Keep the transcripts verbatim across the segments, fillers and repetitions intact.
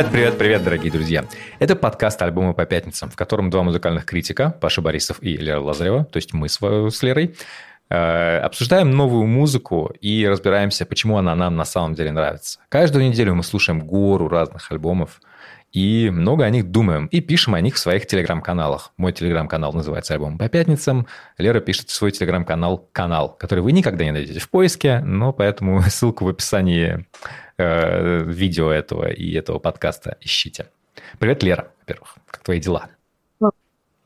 Привет, привет, привет, дорогие друзья. Это подкаст «Альбомы по пятницам», в котором два музыкальных критика, Паша Борисов и Лера Лазарева, то есть мы с, с Лерой, э, обсуждаем новую музыку и разбираемся, почему она нам на самом деле нравится. Каждую неделю мы слушаем гору разных альбомов и много о них думаем, и пишем о них в своих телеграм-каналах. Мой телеграм-канал называется «Альбом по пятницам». Лера пишет в свой телеграм-канал «Канал», который вы никогда не найдете в поиске, но поэтому ссылку в описании э, видео этого и этого подкаста ищите. Привет, Лера, во-первых. Как твои дела?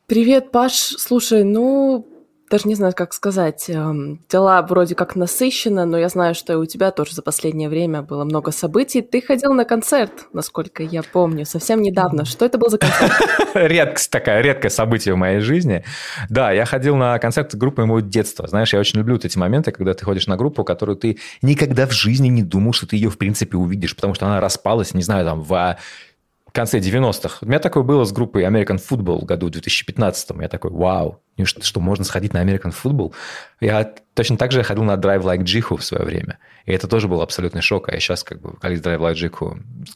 Привет, Паш. Слушай, ну, даже не знаю, как сказать. Дела вроде как насыщенно, но я знаю, что и у тебя тоже за последнее время было много событий. Ты ходил на концерт, насколько я помню, совсем недавно. Что это был за концерт? Редкость такая, редкое событие в моей жизни. Да, я ходил на концерт группы моего детства. Знаешь, я очень люблю эти моменты, когда ты ходишь на группу, которую ты никогда в жизни не думал, что ты ее в принципе увидишь, потому что она распалась, не знаю, там, в... в конце девяностых. У меня такое было с группой American Football в году две тысячи пятнадцатом. Я такой, вау, что, что можно сходить на American Football? Я точно так же ходил на Drive Like Jehu в свое время. И это тоже был абсолютный шок. А я сейчас как бы, когда Drive Like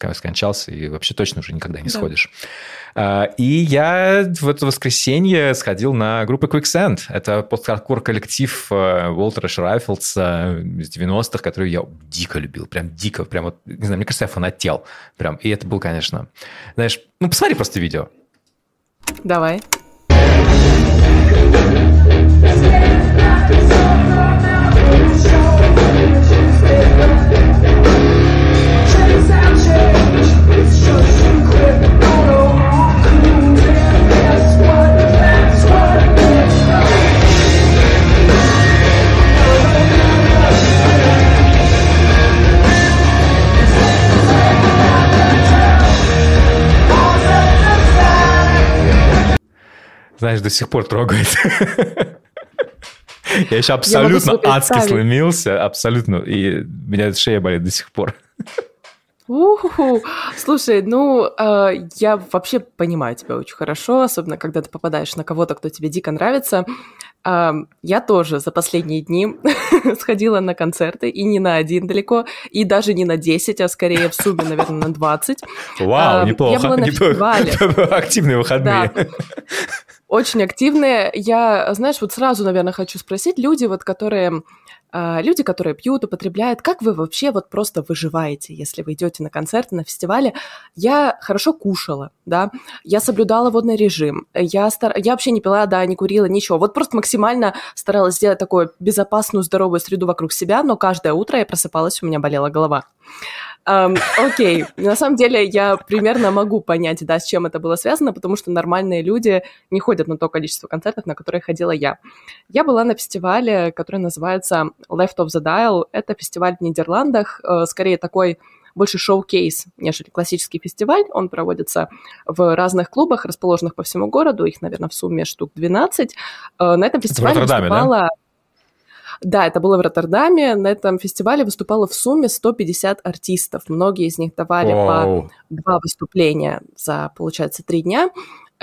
Jehu скончался, и вообще точно уже никогда не да. сходишь. И я в это воскресенье сходил на группу Quicksand. Это пост-хардкор коллектив Уолтера Шрайфелца из девяностых, который я дико любил. Прям дико. Прям вот, не знаю, мне кажется, я фанател. Прям. И это был, конечно... Знаешь, ну посмотри просто видео. Давай. Знаешь, до сих пор трогает. Я еще абсолютно адски сломился, абсолютно, и у меня шея болит до сих пор. У-ху-ху. Слушай, ну, э, я вообще понимаю тебя очень хорошо, особенно когда ты попадаешь на кого-то, кто тебе дико нравится. Э, я тоже за последние дни сходила на концерты, и не на один далеко, и даже не на десять, а скорее в сумме, наверное, на двадцать. Вау, э, неплохо. Я была на фестивале. Активные выходные. Да. Очень активные. Я, знаешь, вот сразу, наверное, хочу спросить, люди, вот, которые, э, люди, которые пьют, употребляют, как вы вообще вот просто выживаете, если вы идете на концерты, на фестивале? Я хорошо кушала, да, я соблюдала водный режим, я, стар... я вообще не пила, да, не курила, ничего. Вот просто максимально старалась сделать такую безопасную, здоровую среду вокруг себя, но каждое утро я просыпалась, у меня болела голова. Um, окей, на самом деле я примерно могу понять, да, с чем это было связано, потому что нормальные люди не ходят на то количество концертов, на которые ходила я. Я была на фестивале, который называется Left of the Dial. Это фестиваль в Нидерландах, скорее такой больше шоу-кейс, нежели классический фестиваль. Он проводится в разных клубах, расположенных по всему городу, их, наверное, в сумме штук двенадцать. На этом фестивале выступала... Да, это было в Роттердаме. На этом фестивале выступало в сумме сто пятьдесят артистов. Многие из них давали wow. по два выступления за, получается, три дня.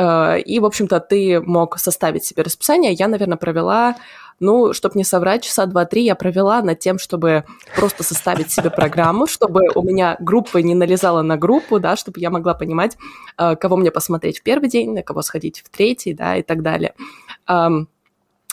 И, в общем-то, ты мог составить себе расписание. Я, наверное, провела, ну, чтобы не соврать, часа два-три я провела над тем, чтобы просто составить себе программу, чтобы у меня группа не налезала на группу, да, чтобы я могла понимать, кого мне посмотреть в первый день, на кого сходить в третий, да, и так далее.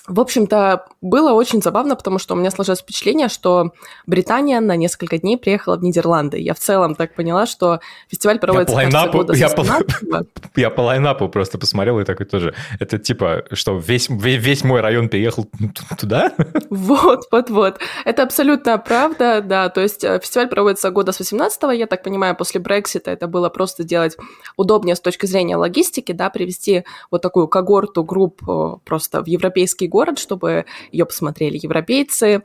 В общем-то, было очень забавно, потому что у меня сложилось впечатление, что Британия на несколько дней приехала в Нидерланды. Я в целом так поняла, что фестиваль проводится... Я по лайнапу, я по, я по лайнапу просто посмотрел и такой тоже. Это типа, что весь, весь, весь мой район переехал туда? Вот, вот, вот. Это абсолютно правда, да. То есть фестиваль проводится года с восемнадцатого, я так понимаю, после Брексита это было просто делать удобнее с точки зрения логистики, да, привести вот такую когорту групп просто в европейский город, чтобы ее посмотрели европейцы.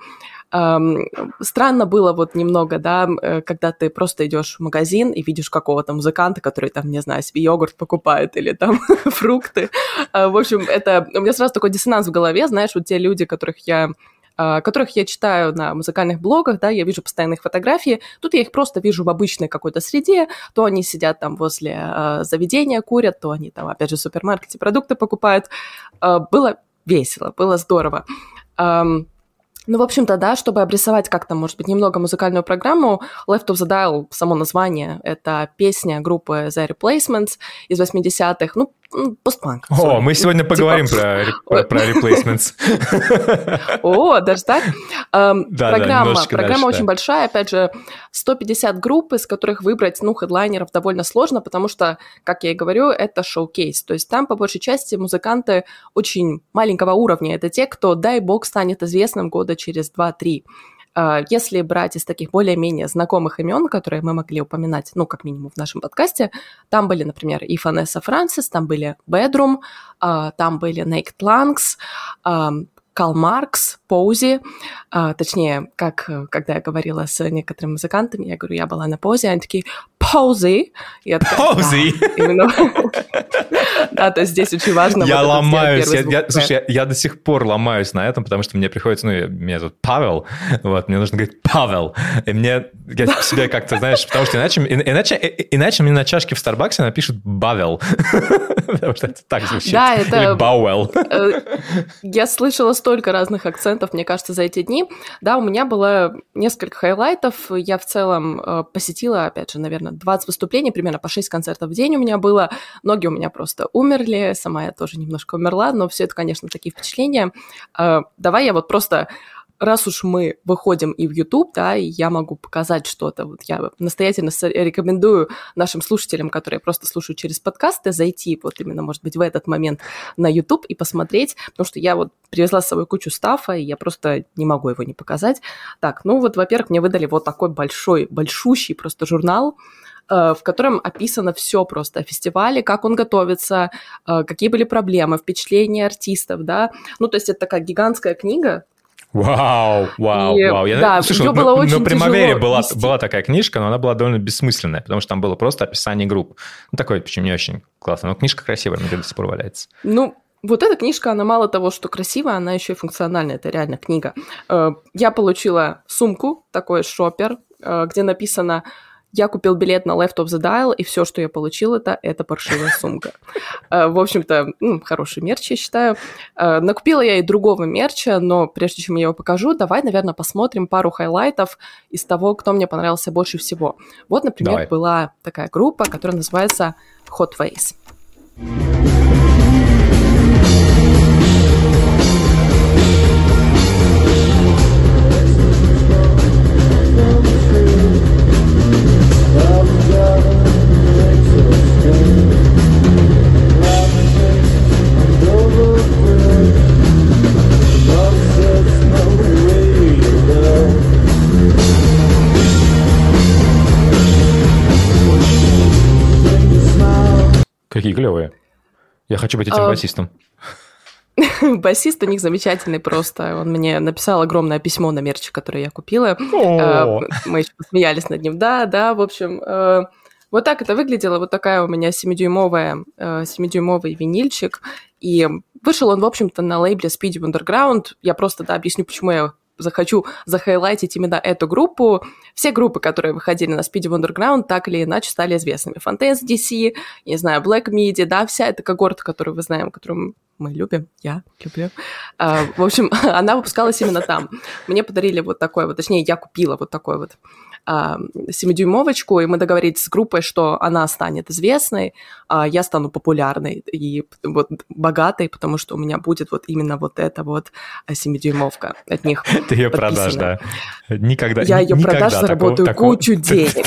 Странно было вот немного, да, когда ты просто идешь в магазин и видишь какого-то музыканта, который там, не знаю, себе йогурт покупает или там фрукты. В общем, это у меня сразу такой диссонанс в голове, знаешь, вот те люди, которых я которых я читаю на музыкальных блогах, да, я вижу постоянно их фотографии, тут я их просто вижу в обычной какой-то среде, то они сидят там возле э, заведения, курят, то они там, опять же, в супермаркете продукты покупают. Э, было весело, было здорово. Um, Ну, в общем-то, да, чтобы обрисовать как-то, может быть, немного музыкальную программу, Left of the Dial, само название, это песня группы The Replacements из восьмидесятых, ну, постпанк. О, sorry. Мы сегодня поговорим типа... про, про Replacements. О, даже так? Программа, программа очень большая, опять же, сто пятьдесят групп, из которых выбрать, ну, хедлайнеров довольно сложно, потому что, как я и говорю, это шоу-кейс, то есть там, по большей части, музыканты очень маленького уровня, это те, кто, дай бог, станет известным года через два-три. Если брать из таких более-менее знакомых имен, которые мы могли упоминать, ну, как минимум, в нашем подкасте, там были, например, Ifanessa Francis, там были Bedroom, там были Naked Lungs, Карл Маркс, Пози, а, точнее, как когда я говорила с некоторыми музыкантами, я говорю, я была на Пози, они такие, Пози! Пози! Да, то есть здесь очень важно... Я ломаюсь, слушай, я до сих пор ломаюсь на этом, потому что мне приходится, ну, меня зовут Павел, вот, мне нужно говорить Павел, и мне, я себе как-то, знаешь, потому что иначе мне на чашке в Старбаксе напишут Бавел, потому что это так звучит, или Бауэлл. Я слышала столько разных акцентов, мне кажется, за эти дни. Да, у меня было несколько хайлайтов. Я в целом э, посетила, опять же, наверное, двадцать выступлений, примерно по шесть концертов в день у меня было. Ноги у меня просто умерли, сама я тоже немножко умерла, но все это, конечно, такие впечатления. Э, давай я вот просто... Раз уж мы выходим и в YouTube, да, и я могу показать что-то, вот я настоятельно рекомендую нашим слушателям, которые просто слушают через подкасты, зайти вот именно, может быть, в этот момент на YouTube и посмотреть, потому что я вот привезла с собой кучу стафа, и я просто не могу его не показать. Так, ну вот, во-первых, мне выдали вот такой большой, большущий просто журнал, в котором описано все просто о фестивале, как он готовится, какие были проблемы, впечатления артистов, да. Ну, то есть это такая гигантская книга. Вау, вау, и, вау. Я, да, слушай, ее было ну, очень ну, тяжело. На Примавере была, была такая книжка, но она была довольно бессмысленная, потому что там было просто описание групп. Ну, такое, почему не очень классно. Но книжка красивая, мне до сих пор валяется. Ну, вот эта книжка, она мало того, что красивая, она еще и функциональная. Это реально книга. Я получила сумку, такой шопер, где написано... Я купил билет на Left of the Dial, и все, что я получил, это, это паршивая сумка. В общем-то, ну, хороший мерч, я считаю. Накупила я и другого мерча, но прежде чем я его покажу, давай, наверное, посмотрим пару хайлайтов из того, кто мне понравился больше всего. Вот, например, давай. Была такая группа, которая называется Hot Ways. Какие клевые. Я хочу быть этим а... басистом. Басист у них замечательный просто. Он мне написал огромное письмо на мерч, которое я купила. Мы еще посмеялись над ним. Да, да, в общем... Вот так это выглядело. Вот такая у меня семидюймовая, семидюймовый винильчик. И вышел он, в общем-то, на лейбле Speedy Underground. Я просто, да, объясню, почему я захочу захайлайтить именно эту группу. Все группы, которые выходили на Speedy Underground, так или иначе стали известными. Фантаз ди си, не знаю, Black Midi, да, вся эта когорта, которую мы знаем, которую мы любим, я люблю. А, в общем, она выпускалась именно там. Мне подарили вот такой вот, точнее, я купила вот такой вот семидюймовочку, и мы договорились с группой, что она станет известной, а я стану популярной и вот богатой, потому что у меня будет вот именно вот эта вот семидюймовка от них. Ты ее продашь, да? Никогда. Я ее продаж, заработаю кучу денег.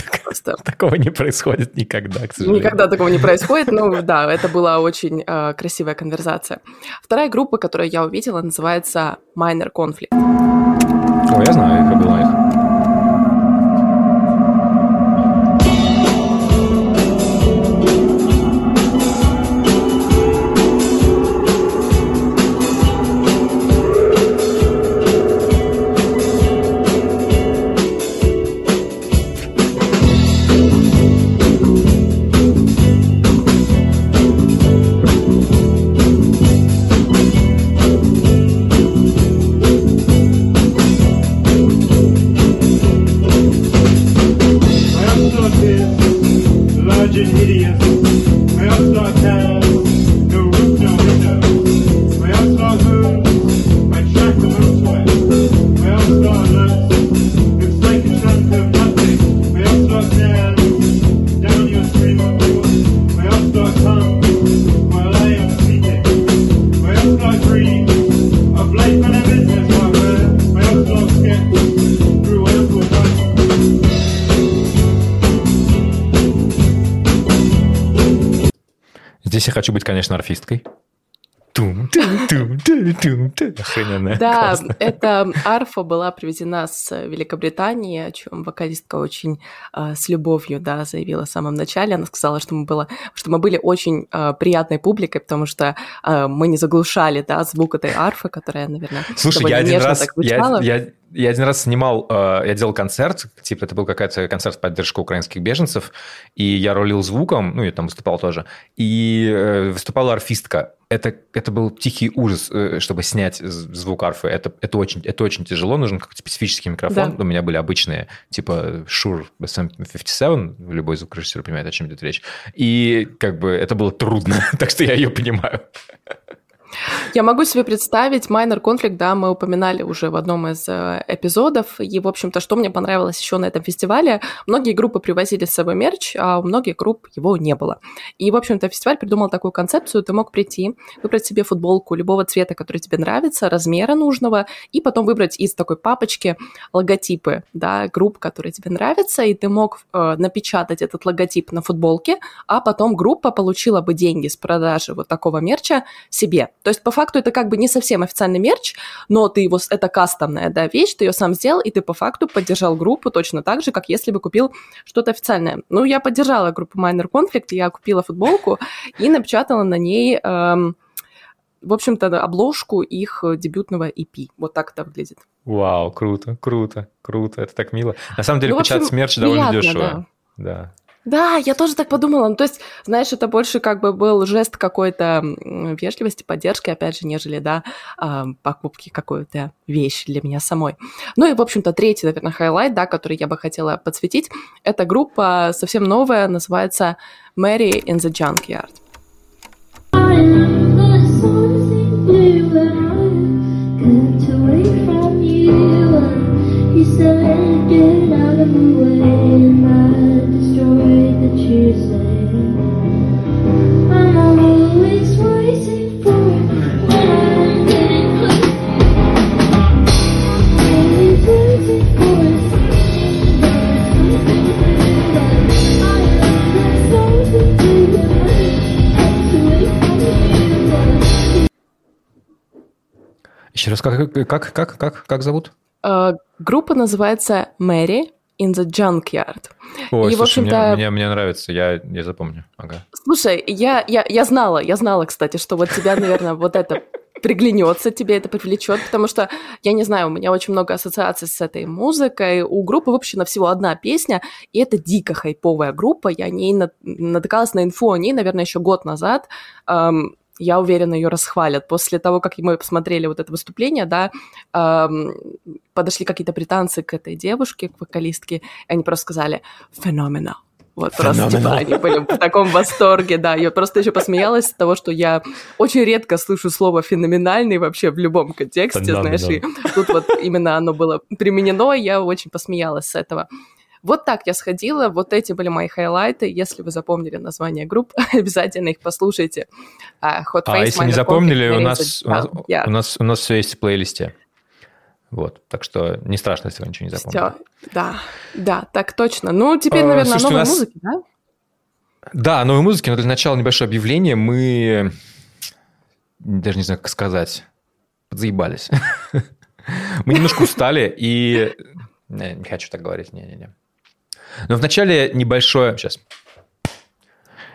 Такого не происходит никогда, к сожалению. Никогда такого не происходит, но да, это была очень красивая конверсация. Вторая группа, которую я увидела, называется Minor Conflict. О, я знаю, я была их. Здесь я хочу быть, конечно, арфисткой. Охрененно. Да, эта арфа была привезена с Великобритании, о чем вокалистка очень э, с любовью да, заявила в самом начале. Она сказала, что мы, было, что мы были очень э, приятной публикой, потому что э, мы не заглушали да, звук этой арфы, которая, наверное, Слушай, я один раз, так звучала. Я, я, я один раз снимал, э, я делал концерт, типа это был какой-то концерт в поддержку украинских беженцев, и я рулил звуком, ну я там выступал тоже, и э, выступала арфистка. Это, это был тихий ужас, чтобы снять звук арфы. Это, это, очень, это очень тяжело. Нужен какой-то специфический микрофон. Да. У меня были обычные, типа Shure эс эм пятьдесят семь. Любой звукорежиссер понимает, о чем идет речь. И как бы это было трудно. Так что я ее понимаю. Я могу себе представить Minor Conflict, да, мы упоминали уже в одном из эпизодов, и, в общем-то, что мне понравилось еще на этом фестивале, многие группы привозили с собой мерч, а у многих групп его не было. И, в общем-то, фестиваль придумал такую концепцию, ты мог прийти, выбрать себе футболку любого цвета, который тебе нравится, размера нужного, и потом выбрать из такой папочки логотипы, да, групп, которые тебе нравятся, и ты мог э, напечатать этот логотип на футболке, а потом группа получила бы деньги с продажи вот такого мерча себе. То есть, по факту, это как бы не совсем официальный мерч, но ты его, это кастомная да, вещь, ты ее сам сделал, и ты по факту поддержал группу точно так же, как если бы купил что-то официальное. Ну, я поддержала группу Minor Conflict, я купила футболку и напечатала на ней, эм, в общем-то, обложку их дебютного и пи. Вот так это выглядит. Вау, круто, круто, круто, это так мило. На самом деле, ну, общем, печатать мерч довольно приятно, дешево. Да. Да. Да, я тоже так подумала. Ну, то есть, знаешь, это больше как бы был жест какой-то вежливости, поддержки, опять же, нежели, да, покупки какой-то вещи для меня самой. Ну и, в общем-то, третий, наверное, хайлайт, да, который я бы хотела подсветить, это группа совсем новая, называется Mary in the Junkyard. Еще раз, как, как, как, как, как зовут? Uh, группа называется Mary in the Junkyard. О, и, слушай, в общем-то... мне, мне, мне нравится, я, я запомню. Ага. Слушай, я, я, я знала, я знала, кстати, что вот тебя, наверное, вот это приглянется, тебе это привлечет, потому что, я не знаю, у меня очень много ассоциаций с этой музыкой. У группы выпущена всего одна песня, и это дико хайповая группа. Я о ней натыкалась на инфу о ней, наверное, еще год назад. Эм, Я уверена, ее расхвалят. После того, как мы посмотрели вот это выступление, да, эм, подошли какие-то британцы к этой девушке, к вокалистке, и они просто сказали «феноменал». Вот Phenomenal. Просто типа, они были в таком восторге, да. Я просто еще посмеялась с того, что я очень редко слышу слово «феноменальный» вообще в любом контексте, Phenomenal. Знаешь, и тут вот именно оно было применено, и я очень посмеялась с этого. Вот так я сходила, вот эти были мои хайлайты. Если вы запомнили название групп, обязательно их послушайте. Uh, Hot Face, а если Minor не запомнили, Conflict, у, нас, у, нас, yeah. у, нас, у нас все есть в плейлисте. Вот, так что не страшно, если вы ничего не запомнили. Все, да, да, так точно. Ну, теперь, uh, наверное, слушайте, новой нас... музыки, да? Да, новой музыки, но для начала небольшое объявление. Мы, даже не знаю, как сказать, подзаебались. Мы немножко устали и... Не хочу так говорить, не-не-не. Но вначале небольшое... Сейчас.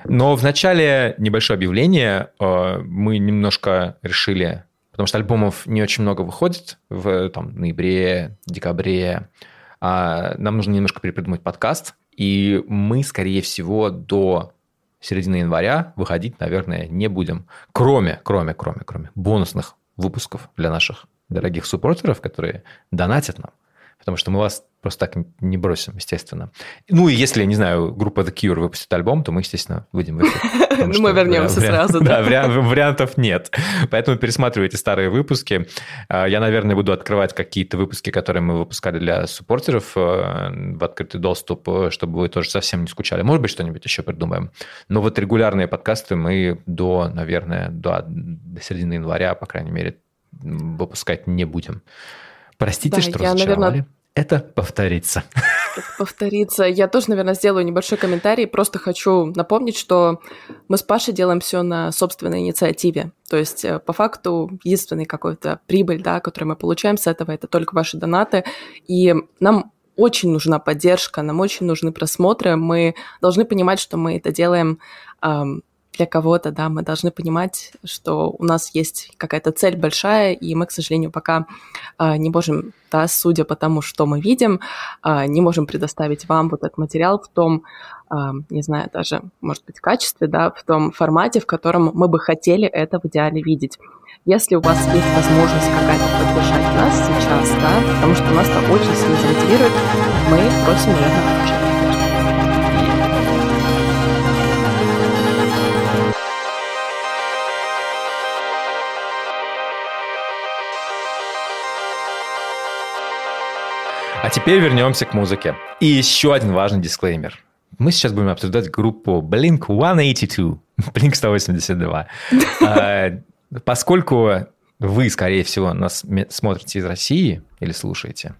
Но вначале небольшое объявление. Мы немножко решили... Потому что альбомов не очень много выходит в там, ноябре, декабре. А нам нужно немножко перепридумать подкаст. И мы, скорее всего, до середины января выходить, наверное, не будем. Кроме, кроме, кроме, кроме бонусных выпусков для наших дорогих суппортеров, которые донатят нам. Потому что мы вас просто так не бросим, естественно. Ну, и если, не знаю, группа The Cure выпустит альбом, то мы, естественно, выйдем в эфир. Ну, мы вернемся сразу. Да, вариантов нет. Поэтому пересматривайте старые выпуски. Я, наверное, буду открывать какие-то выпуски, которые мы выпускали для суппортеров в открытый доступ, чтобы вы тоже совсем не скучали. Может быть, что-нибудь еще придумаем. Но вот регулярные подкасты мы до, наверное, до середины января, по крайней мере, выпускать не будем. Простите, да, что я, разочаровали. Наверное, это повторится. Это повторится. Я тоже, наверное, сделаю небольшой комментарий. Просто хочу напомнить, что мы с Пашей делаем все на собственной инициативе. То есть, по факту, единственная какая-то прибыль, да, которую мы получаем с этого, это только ваши донаты. И нам очень нужна поддержка, нам очень нужны просмотры. Мы должны понимать, что мы это делаем эм, для кого-то, да. Мы должны понимать, что у нас есть какая-то цель большая, и мы, к сожалению, пока э, не можем... Да, судя по тому, что мы видим, не можем предоставить вам вот этот материал в том, не знаю, даже, может быть, качестве, да, в том формате, в котором мы бы хотели это в идеале видеть. Если у вас есть возможность какая-то поддержать нас сейчас, да, потому что нас там очень сильно мотивирует, мы просим ее поддержать. А теперь вернемся к музыке. И еще один важный дисклеймер. Мы сейчас будем обсуждать группу блинк сто восемьдесят два. блинк сто восемьдесят два. Поскольку вы, скорее всего, нас смотрите из России или слушаете.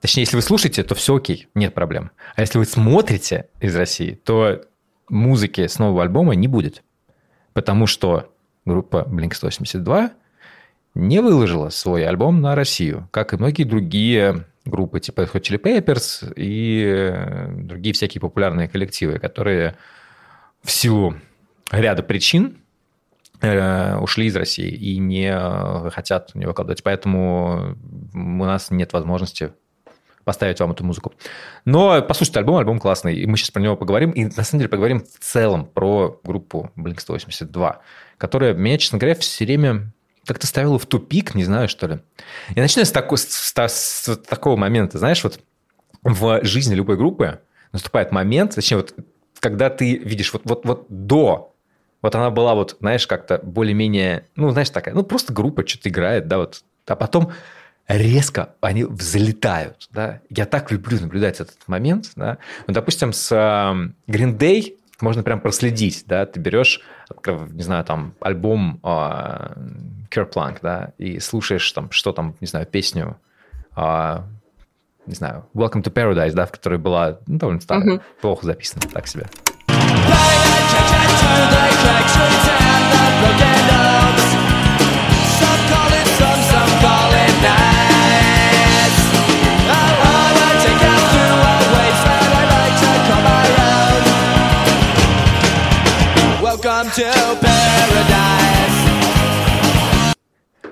Точнее, если вы слушаете, то все окей, нет проблем. А если вы смотрите из России, то музыки с нового альбома не будет. Потому что группа блинк сто восемьдесят два не выложила свой альбом на Россию, как и многие другие... группы типа Hot Chili Peppers и другие всякие популярные коллективы, которые в силу ряда причин ушли из России и не хотят в нее выкладывать. Поэтому у нас нет возможности поставить вам эту музыку. Но послушайте альбом, альбом классный, и мы сейчас про него поговорим. И на самом деле поговорим в целом про группу блинк сто восемьдесят два, которая меня, честно говоря, все время... как-то ставила в тупик, не знаю, что ли. Я начинаю с, тако, с, с, с такого момента. Знаешь, вот в жизни любой группы наступает момент, точнее, вот когда ты видишь вот, вот, вот до... Вот она была вот, знаешь, как-то более-менее... Ну, знаешь, такая... Ну, просто группа что-то играет, да, вот. А потом резко они взлетают, да. Я так люблю наблюдать этот момент, да. Ну, допустим, с э, Green Day... можно прям проследить, да, ты берешь, не знаю, там, альбом uh, Kerplunk, да, и слушаешь там, что там, не знаю, песню, uh, не знаю, Welcome to Paradise, да, в которой была, ну, довольно старая, mm-hmm. плохо записана, так себе.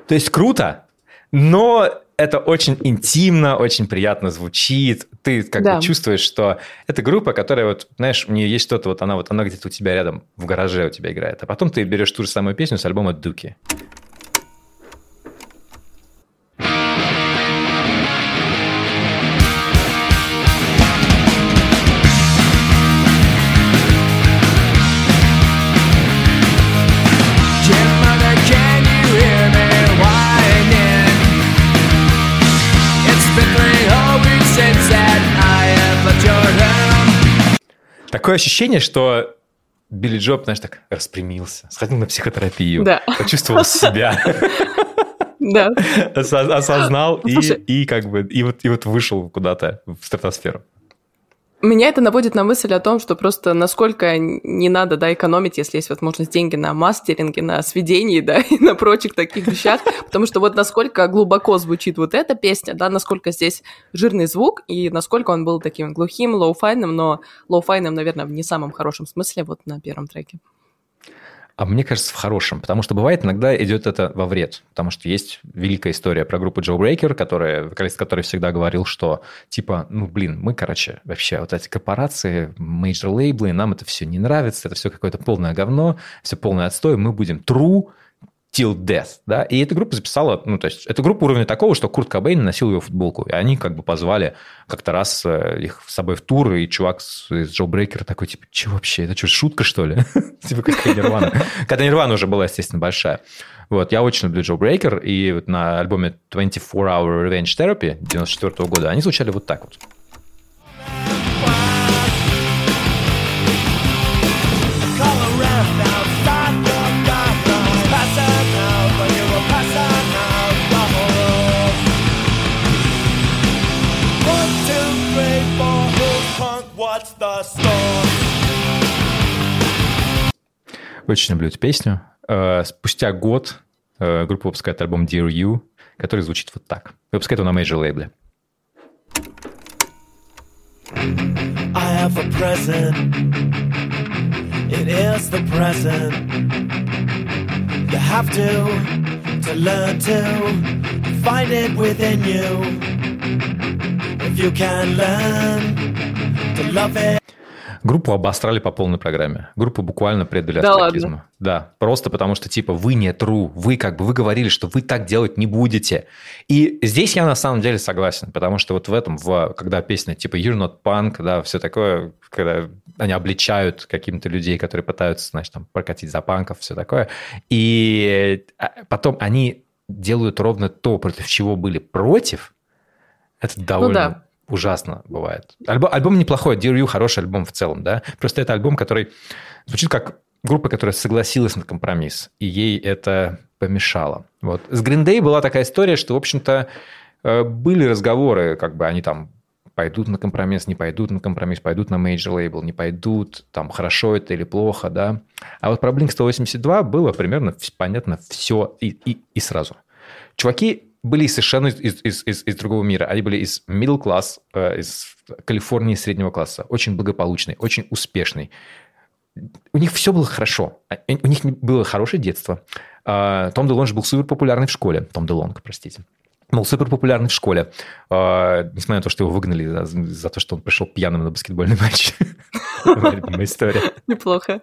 То есть круто, но это очень интимно, очень приятно звучит. Ты как да. бы чувствуешь, что это группа, которая, вот, знаешь, у нее есть что-то, вот она, вот она где-то у тебя рядом в гараже у тебя играет. А потом ты берешь ту же самую песню с альбома Dookie. Такое ощущение, что Билли Джоб, знаешь, так распрямился, сходил на психотерапию, да. почувствовал себя, осознал и как бы и вот вышел куда-то в стратосферу. Меня это наводит на мысль о том, что просто насколько не надо, да, экономить, если есть возможность деньги на мастеринге, на сведении, да, и на прочих таких вещах, потому что вот насколько глубоко звучит вот эта песня, да, насколько здесь жирный звук и насколько он был таким глухим, лоу-файным, но лоу-файным, наверное, в не самом хорошем смысле вот на первом треке. А мне кажется, в хорошем, потому что бывает иногда идет это во вред, потому что есть великая история про группу Jawbreaker, которая, вокалист которой всегда говорил, что типа, ну, блин, мы, короче, вообще вот эти корпорации, мейджор-лейблы, нам это все не нравится, это все какое-то полное говно, все полное отстой, мы будем true till death, да, и эта группа записала, ну, то есть, эта группа уровня такого, что Курт Кобейн носил ее футболку, и они как бы позвали как-то раз их с собой в тур, и чувак из Jawbreaker такой, типа, че вообще, это что, шутка, что ли? Типа, какая Нирвана. Когда Нирвана уже была, естественно, большая. Вот, я очень люблю Jawbreaker, и вот на альбоме twenty-four hour Revenge Therapy девяносто четвёртого года они звучали вот так вот. We'll Очень люблю эту песню. Спустя год группа выпускает альбом Dear You, который звучит вот так. Выпускает его на мейджор-лейбле. I have a present. It is the present. You have to, to learn to find it within you. If you can learn to love it. Группу обосрали по полной программе. Группу буквально предали астракизму. Да, просто потому что, типа, вы не true, вы как бы, вы говорили, что вы так делать не будете. И здесь я на самом деле согласен, потому что вот в этом, в, когда песня, типа, You're Not Punk, да, все такое, когда они обличают каким-то людей, которые пытаются, значит, там, прокатить за панков, все такое. И потом они делают ровно то, против чего были против. Это довольно... Ну, да. Ужасно бывает. Альбом, альбом неплохой, Dear You хороший альбом в целом, да. Просто это альбом, который звучит как группа, которая согласилась на компромисс, и ей это помешало. Вот. С Green Day была такая история, что, в общем-то, были разговоры, как бы они там пойдут на компромисс, не пойдут на компромисс, пойдут на мейджор лейбл, не пойдут, там хорошо это или плохо, да. А вот про Blink сто восемьдесят два было примерно понятно все и, и, и сразу. Чуваки... были совершенно из, из, из, из другого мира. Они были из middle class, из Калифорнии среднего класса. Очень благополучный, очень успешный. У них все было хорошо. У них было хорошее детство. Том Делонг был суперпопулярный в школе. Том Делонг, простите. Был суперпопулярный в школе. Несмотря на то, что его выгнали за, за то, что он пришел пьяным на баскетбольный матч. Моя любимая история. Неплохо.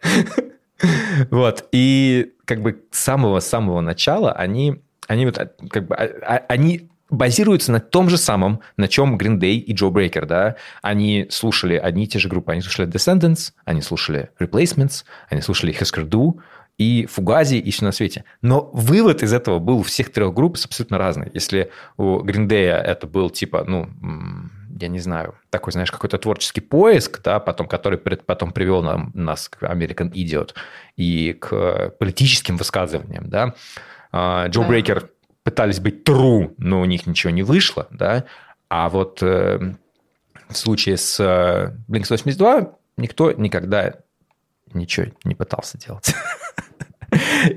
Вот. И как бы с самого-самого начала они... Они, вот, как бы, они базируются на том же самом, на чем Green Day и Jawbreaker, да. Они слушали одни и те же группы. Они слушали Descendants, они слушали Replacements, они слушали Husker Du и Fugazi и все на свете. Но вывод из этого был у всех трех групп абсолютно разный. Если у Green Day это был типа, ну, я не знаю, такой, знаешь, какой-то творческий поиск, да, потом, который потом привел нам, нас к American Idiot и к политическим высказываниям, да. Jawbreaker да. пытались быть true, но у них ничего не вышло, да. А вот э, в случае с э, Blink сто восемьдесят два никто никогда ничего не пытался делать.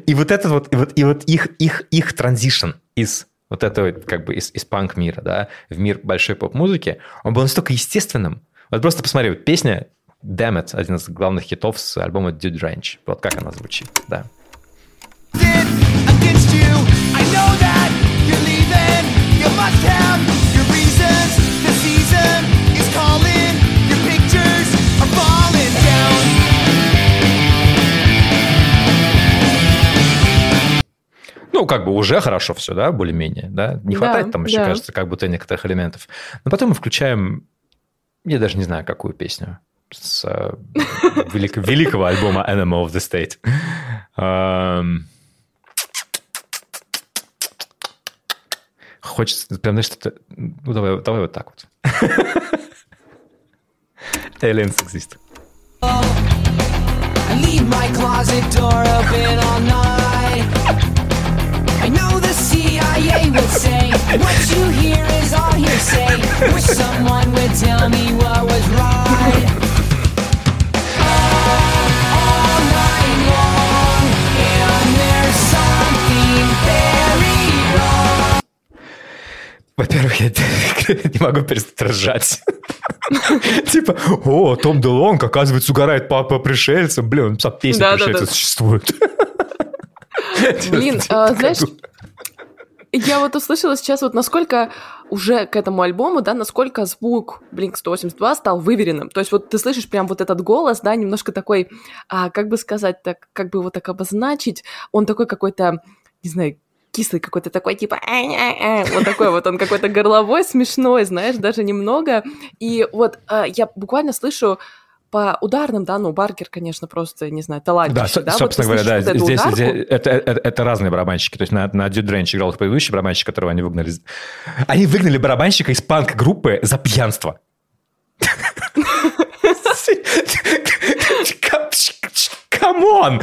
И вот этот вот, и вот, и вот их, их, их транзишн из вот этого, как бы из, из панк-мира, да, в мир большой поп-музыки, он был настолько естественным. Вот просто посмотри, вот песня Damn It, один из главных хитов с альбома Dude Ranch. Вот как она звучит, да. Ну, как бы уже хорошо все, да, более-менее, да? Не хватает да, там еще, да. кажется, как будто некоторых элементов. Но потом мы включаем, я даже не знаю, какую песню, с велик, великого альбома Animal of the State. Um... Хочется, прям, знаешь, что-то... Ну, давай, давай вот так вот. Aliens exist. I leave my closet door open all night. I know the си ай эй would say what you hear is all hearsay. Wish someone would tell me what was right. All, all night long, and there's something very wrong. Во-первых, я не могу перестать ржать. Типа, о, Том Делонг, оказывается, угорает по пришельцам. Блин, он писал песню «Пришельцы существуют». Блин, знаешь, я вот услышала сейчас, вот насколько уже к этому альбому, да, насколько звук Blink сто восемьдесят два стал выверенным. То есть вот ты слышишь прям вот этот голос, да, немножко такой, как бы сказать, так, как бы его так обозначить, он такой какой-то, не знаю, кислый какой-то такой, типа, вот такой вот он какой-то горловой, смешной, знаешь, даже немного. И вот э, я буквально слышу по ударным, да, ну, Баркер, конечно, просто, не знаю, талантливый. Да, да, собственно вот говоря, да, вот здесь, здесь это, это, это разные барабанщики. То есть на, на Dude Ranch играл их предыдущий барабанщик, которого они выгнали. Они выгнали барабанщика из панк-группы за пьянство. Камон!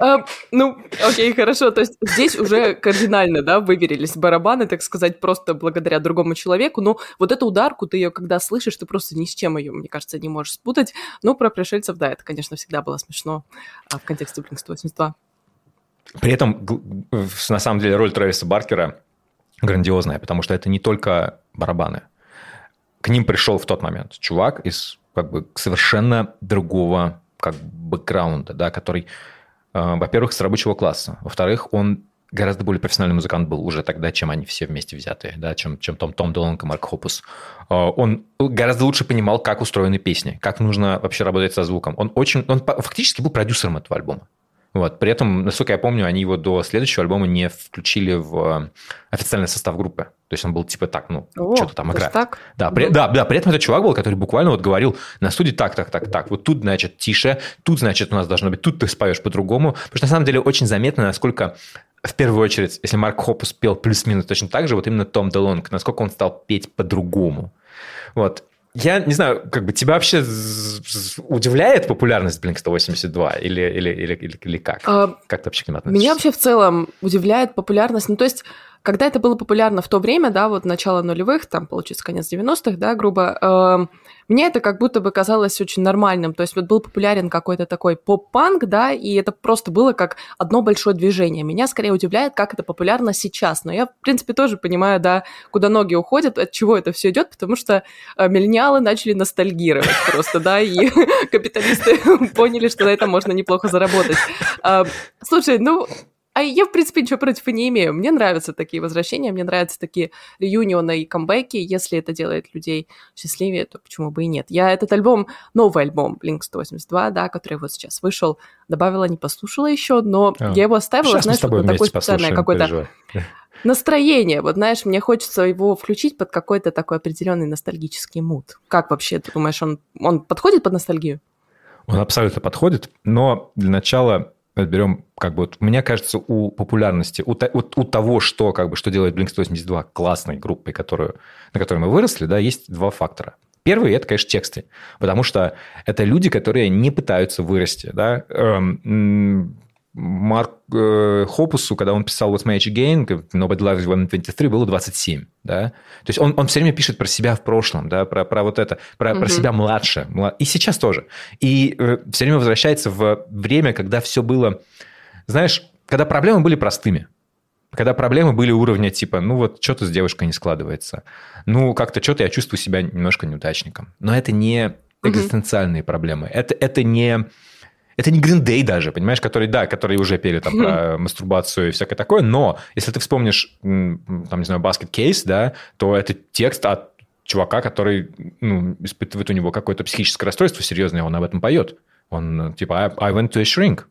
А, ну, окей, хорошо. То есть здесь уже кардинально, да, выверились барабаны, так сказать, просто благодаря другому человеку. Но вот эту ударку, ты ее когда слышишь, ты просто ни с чем ее, мне кажется, не можешь спутать. Но про пришельцев, да, это, конечно, всегда было смешно в контексте Блинк сто восемьдесят два. При этом, на самом деле, роль Трэвиса Баркера грандиозная, потому что это не только барабаны. К ним пришел в тот момент чувак из как бы совершенно другого как бы бэкграунда, да, который, э, во-первых, с рабочего класса, во-вторых, он гораздо более профессиональный музыкант был уже тогда, чем они все вместе взятые, да, чем, чем Том, Том Делонг и Марк Хопус. Э, он гораздо лучше понимал, как устроены песни, как нужно вообще работать со звуком. Он, очень, он фактически был продюсером этого альбома. Вот. При этом, насколько я помню, они его до следующего альбома не включили в официальный состав группы. То есть он был типа так, ну, О, что-то там играет. Так? Да, при, да, да, при этом это чувак был, который буквально вот говорил на студии так, так, так, так. Вот тут, значит, тише, тут, значит, у нас должно быть, тут ты споешь по-другому. Потому что на самом деле очень заметно, насколько в первую очередь, если Марк Хопус пел плюс-минус точно так же, вот именно Том Делонг, насколько он стал петь по-другому. Вот. Я не знаю, как бы тебя вообще удивляет популярность Блинк сто восемьдесят два или, или, или, или как? А, как ты вообще к ним относишься? Меня вообще в целом удивляет популярность. Ну, то есть, когда это было популярно в то время, да, вот начало нулевых, там, получается, конец девяностых, да, грубо, э, мне это как будто бы казалось очень нормальным. То есть, вот был популярен какой-то такой поп-панк, да, и это просто было как одно большое движение. Меня скорее удивляет, как это популярно сейчас. Но я, в принципе, тоже понимаю, да, куда ноги уходят, от чего это все идет, потому что э, миллениалы начали ностальгировать просто, да, и капиталисты поняли, что на этом можно неплохо заработать. Слушай, ну... А я, в принципе, ничего против и не имею. Мне нравятся такие возвращения, мне нравятся такие реюнионы и камбэки. Если это делает людей счастливее, то почему бы и нет. Я этот альбом, новый альбом Блинк сто восемьдесят два, да, который вот сейчас вышел, добавила, не послушала еще, но а, я его оставила, знаешь, вот такое специальное какое-то настроение. Вот, знаешь, мне хочется его включить под какой-то такой определенный ностальгический муд. Как вообще, ты думаешь, он, он подходит под ностальгию? Он абсолютно подходит, но для начала... Берем, как бы, вот, мне кажется, у популярности, у, у, у того, что, как бы, что делает Блинк сто восемьдесят два классной группой, которую, на которой мы выросли, да, есть два фактора. Первый – это, конечно, тексты, потому что это люди, которые не пытаются вырасти. Да? Марк э, Хопусу, когда он писал What's My Age Again, Nobody Loves Блинк сто восемьдесят два, было двадцать семь. Да? То есть он, он все время пишет про себя в прошлом, да? про, про вот это, про, mm-hmm. про себя младше. Млад... И сейчас тоже. И э, все время возвращается в время, когда все было... Знаешь, когда проблемы были простыми. Когда проблемы были уровня типа, ну вот что-то с девушкой не складывается. Ну как-то что-то я чувствую себя немножко неудачником. Но это не экзистенциальные mm-hmm. проблемы. Это, это не... Это не Green Day даже, понимаешь, который, да, которые уже пели там про мастурбацию и всякое такое, но если ты вспомнишь, там, не знаю, Basket Case, да, то это текст от чувака, который, ну, испытывает у него какое-то психическое расстройство серьезное, он об этом поет. Он типа I went to a shrink,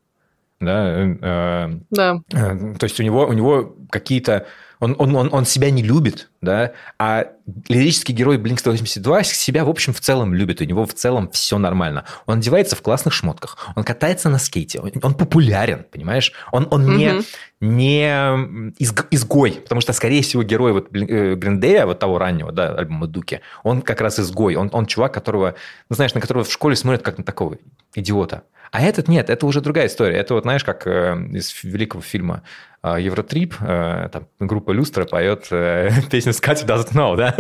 да. Да. То есть у него, у него какие-то... Он, он, он, он себя не любит, да, а лирический герой Блинк сто восемьдесят два себя, в общем, в целом любит, у него в целом все нормально. Он одевается в классных шмотках, он катается на скейте, он, он популярен, понимаешь? Он, он mm-hmm. не, не изг, изгой, потому что, скорее всего, герой вот Green Day, вот того раннего, да, альбома Dookie, он как раз изгой, он, он чувак, которого, ну, знаешь, на которого в школе смотрят как на такого идиота. А этот нет, это уже другая история. Это вот, знаешь, как э, из великого фильма э, «Евротрип», э, там группа «Люстра» поет э, песню «Scotty doesn't know», да?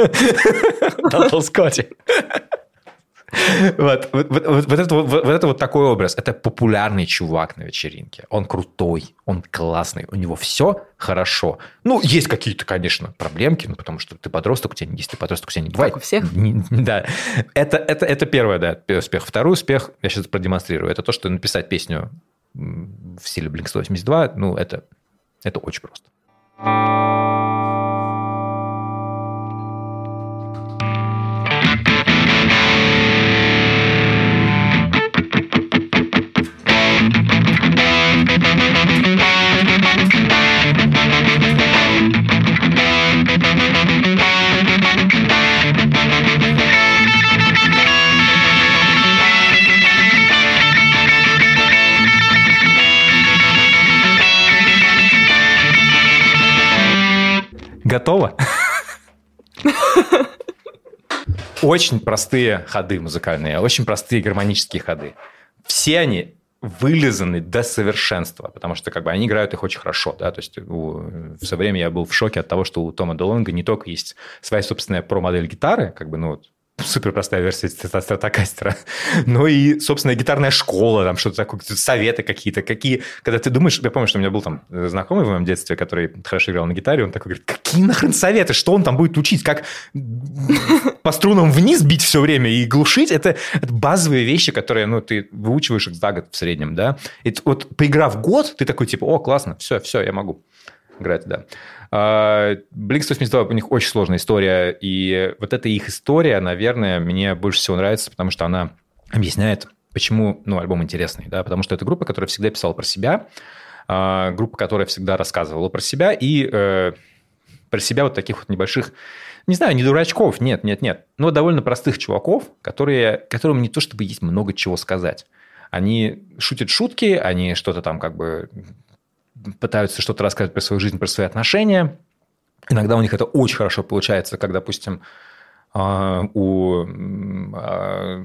«Total Scotty». Вот, вот, вот, вот, это, вот, вот это вот такой образ. Это популярный чувак на вечеринке. Он крутой, он классный, у него все хорошо. Ну, есть какие-то, конечно, проблемки, ну, потому что ты подросток, у тебя, если ты подросток, у тебя не бывает. Как у всех. Не, да. Это, это, это первое, да, первый успех. Второй успех, я сейчас продемонстрирую, это то, что написать песню в стиле Блинк сто восемьдесят два, ну, это, это очень просто. Готово? Очень простые ходы музыкальные, очень простые гармонические ходы. Все они вылизаны до совершенства, потому что как бы они играют их очень хорошо, да, то есть у, все время я был в шоке от того, что у Тома Делонга не только есть своя собственная про-модель гитары, как бы, ну вот, супер простая версия стратокастера, но и, собственно, гитарная школа, там что-то такое, советы какие-то, какие, когда ты думаешь, я помню, что у меня был там знакомый в моем детстве, который хорошо играл на гитаре, он такой говорит, какие нахрен советы, что он там будет учить, как по струнам вниз бить все время и глушить, это, это базовые вещи, которые, ну, ты выучиваешь их за год в среднем, да, и вот поиграв год, ты такой, типа, о, классно, все, все, я могу играть, да. Блинк сто восемьдесят два, у них очень сложная история, и вот эта их история, наверное, мне больше всего нравится, потому что она объясняет, почему, ну, альбом интересный, да, потому что это группа, которая всегда писала про себя, группа, которая всегда рассказывала про себя, и э, про себя вот таких вот небольших, не знаю, не дурачков, нет, нет, нет, но довольно простых чуваков, которые, которым не то чтобы есть много чего сказать. Они шутят шутки, они что-то там как бы... пытаются что-то рассказать про свою жизнь, про свои отношения. Иногда у них это очень хорошо получается, как, допустим, у,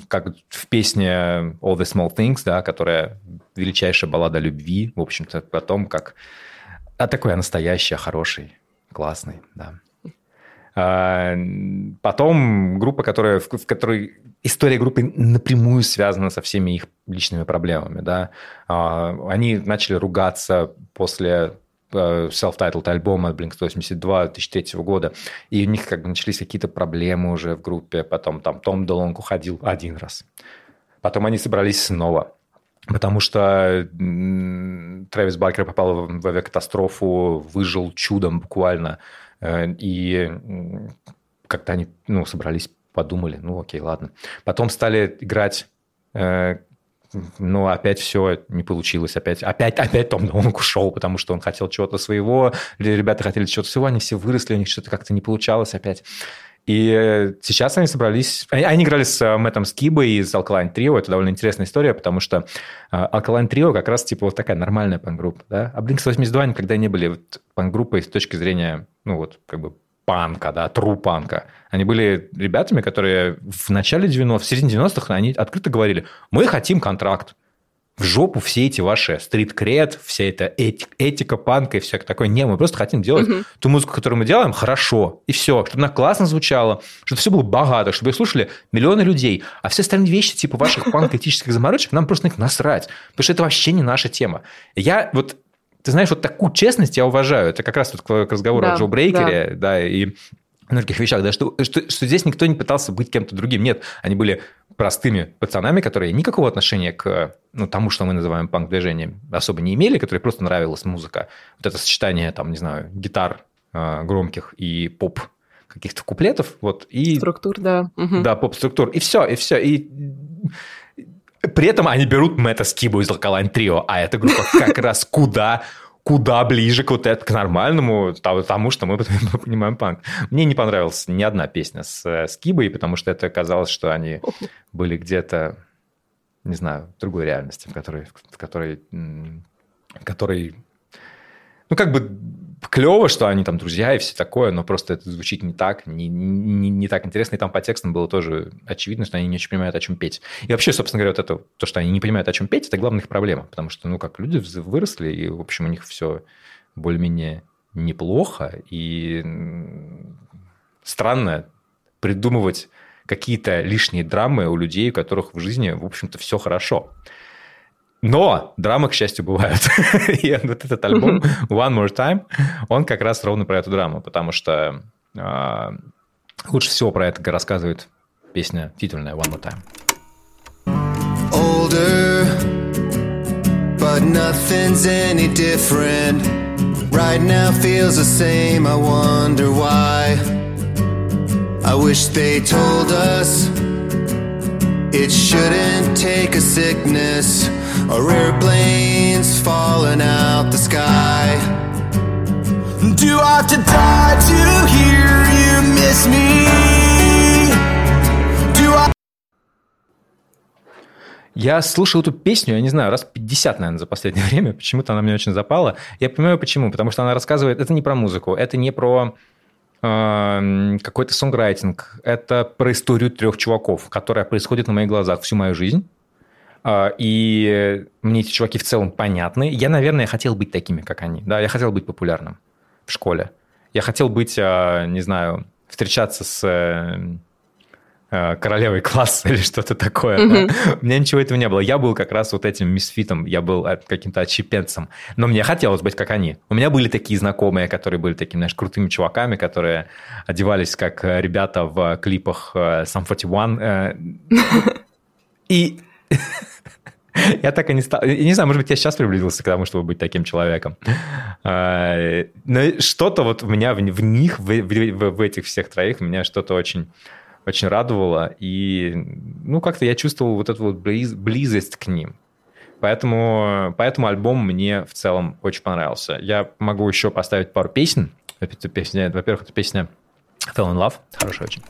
как в песне All the Small Things, да, которая величайшая баллада любви, в общем-то, о том, как... А такой я настоящий, хороший, классный, да. Потом группа, которая, в которой история группы напрямую связана со всеми их личными проблемами. Да? Они начали ругаться после self-titled альбома Blink сто восемьдесят два две тысячи третьего года, и у них как бы начались какие-то проблемы уже в группе. Потом там Том Делонг уходил один раз. Потом они собрались снова. Потому что Трэвис Баркер попал в авиакатастрофу, выжил чудом буквально. И как-то они, ну, собрались, подумали, ну, окей, ладно. Потом стали играть, э, но опять все не получилось. Опять, опять, опять Том Делонг ушел, потому что он хотел чего-то своего, ребята хотели чего-то своего, они все выросли, у них что-то как-то не получалось опять. И сейчас они собрались... Они, они играли с Мэттом Скибой из Alkaline Trio. Это довольно интересная история, потому что Alkaline Trio как раз типа вот такая нормальная панк-группа. Да? А Blink сто восемьдесят два никогда не были вот панк-группой с точки зрения, ну вот, как бы панка, да, тру-панка. Они были ребятами, которые в начале девяностых, в середине девяностых они открыто говорили, мы хотим контракт. В жопу все эти ваши стрит-кред, вся эта эти, этика панка и все такое. Не, мы просто хотим делать uh-huh. ту музыку, которую мы делаем, хорошо. И все. Чтобы она классно звучала, чтобы все было богато, чтобы ее слушали миллионы людей. А все остальные вещи типа ваших панк-этических заморочек, нам просто на них насрать. Потому что это вообще не наша тема. Я вот... Ты знаешь, вот такую честность я уважаю. Это как раз вот к разговору да, о Jawbreaker, да, да и... о других вещах, да, что, что, что здесь никто не пытался быть кем-то другим. Нет, они были простыми пацанами, которые никакого отношения к ну, тому, что мы называем панк-движением, особо не имели, которые просто нравилась музыка. Вот это сочетание, там, не знаю, гитар э, громких и поп каких-то куплетов. Вот, и, структур, да. Угу. Да, поп-структур. И все, и все. И... При этом они берут Мэтта Скибу из Alkaline Trio, а эта группа как раз куда... куда ближе к вот это, к нормальному тому, что мы понимаем панк. Мне не понравилась ни одна песня с Скибой, потому что это казалось, что они были где-то, не знаю, в другой реальности, в которой, в которой, в которой, ну, как бы клево, что они там друзья и все такое, но просто это звучит не так, не, не, не так интересно. И там по текстам было тоже очевидно, что они не очень понимают, о чем петь. И вообще, собственно говоря, вот это, то, что они не понимают, о чем петь, это главная их проблема. Потому что, ну, как люди выросли, и, в общем, у них все более-менее неплохо. И странно придумывать какие-то лишние драмы у людей, у которых в жизни, в общем-то, все хорошо. Но драмы, к счастью, бывают. И вот этот альбом One More Time, он как раз ровно про эту драму, потому что э, лучше всего про это рассказывает песня титульная One More Time. Older, but nothing's any different. Right now feels the same, I wonder why. I wish they told us it shouldn't take a sickness. Or airplanes falling out the sky. Do I have to die to hear you miss me? Do I... Я слушал эту песню, я не знаю, раз пятьдесят, наверное, за последнее время. Почему-то она мне очень запала. Я понимаю, почему. Потому что она рассказывает... Это не про музыку, это не про... какой-то сонграйтинг. Это про историю трех чуваков, которая происходит на моих глазах всю мою жизнь. И мне эти чуваки в целом понятны. Я, наверное, хотел быть такими, как они. Да, я хотел быть популярным в школе. Я хотел быть, не знаю, встречаться с королевой класса или что-то такое. Mm-hmm. Да? У меня ничего этого не было. Я был как раз вот этим мисфитом, я был каким-то отщепенцем. Но мне хотелось быть как они. У меня были такие знакомые, которые были такими, знаешь, крутыми чуваками, которые одевались как ребята в клипах Sum форти уан. И я так и не стал... Я не знаю, может быть, я сейчас приблизился к тому, чтобы быть таким человеком. Но что-то вот у меня в них, в этих всех троих, меня что-то очень... очень радовало, и ну, как-то я чувствовал вот эту вот близ, близость к ним. Поэтому, поэтому альбом мне в целом очень понравился. Я могу еще поставить пару песен. Это песня, во-первых, это песня Fell in Love, хорошая очень.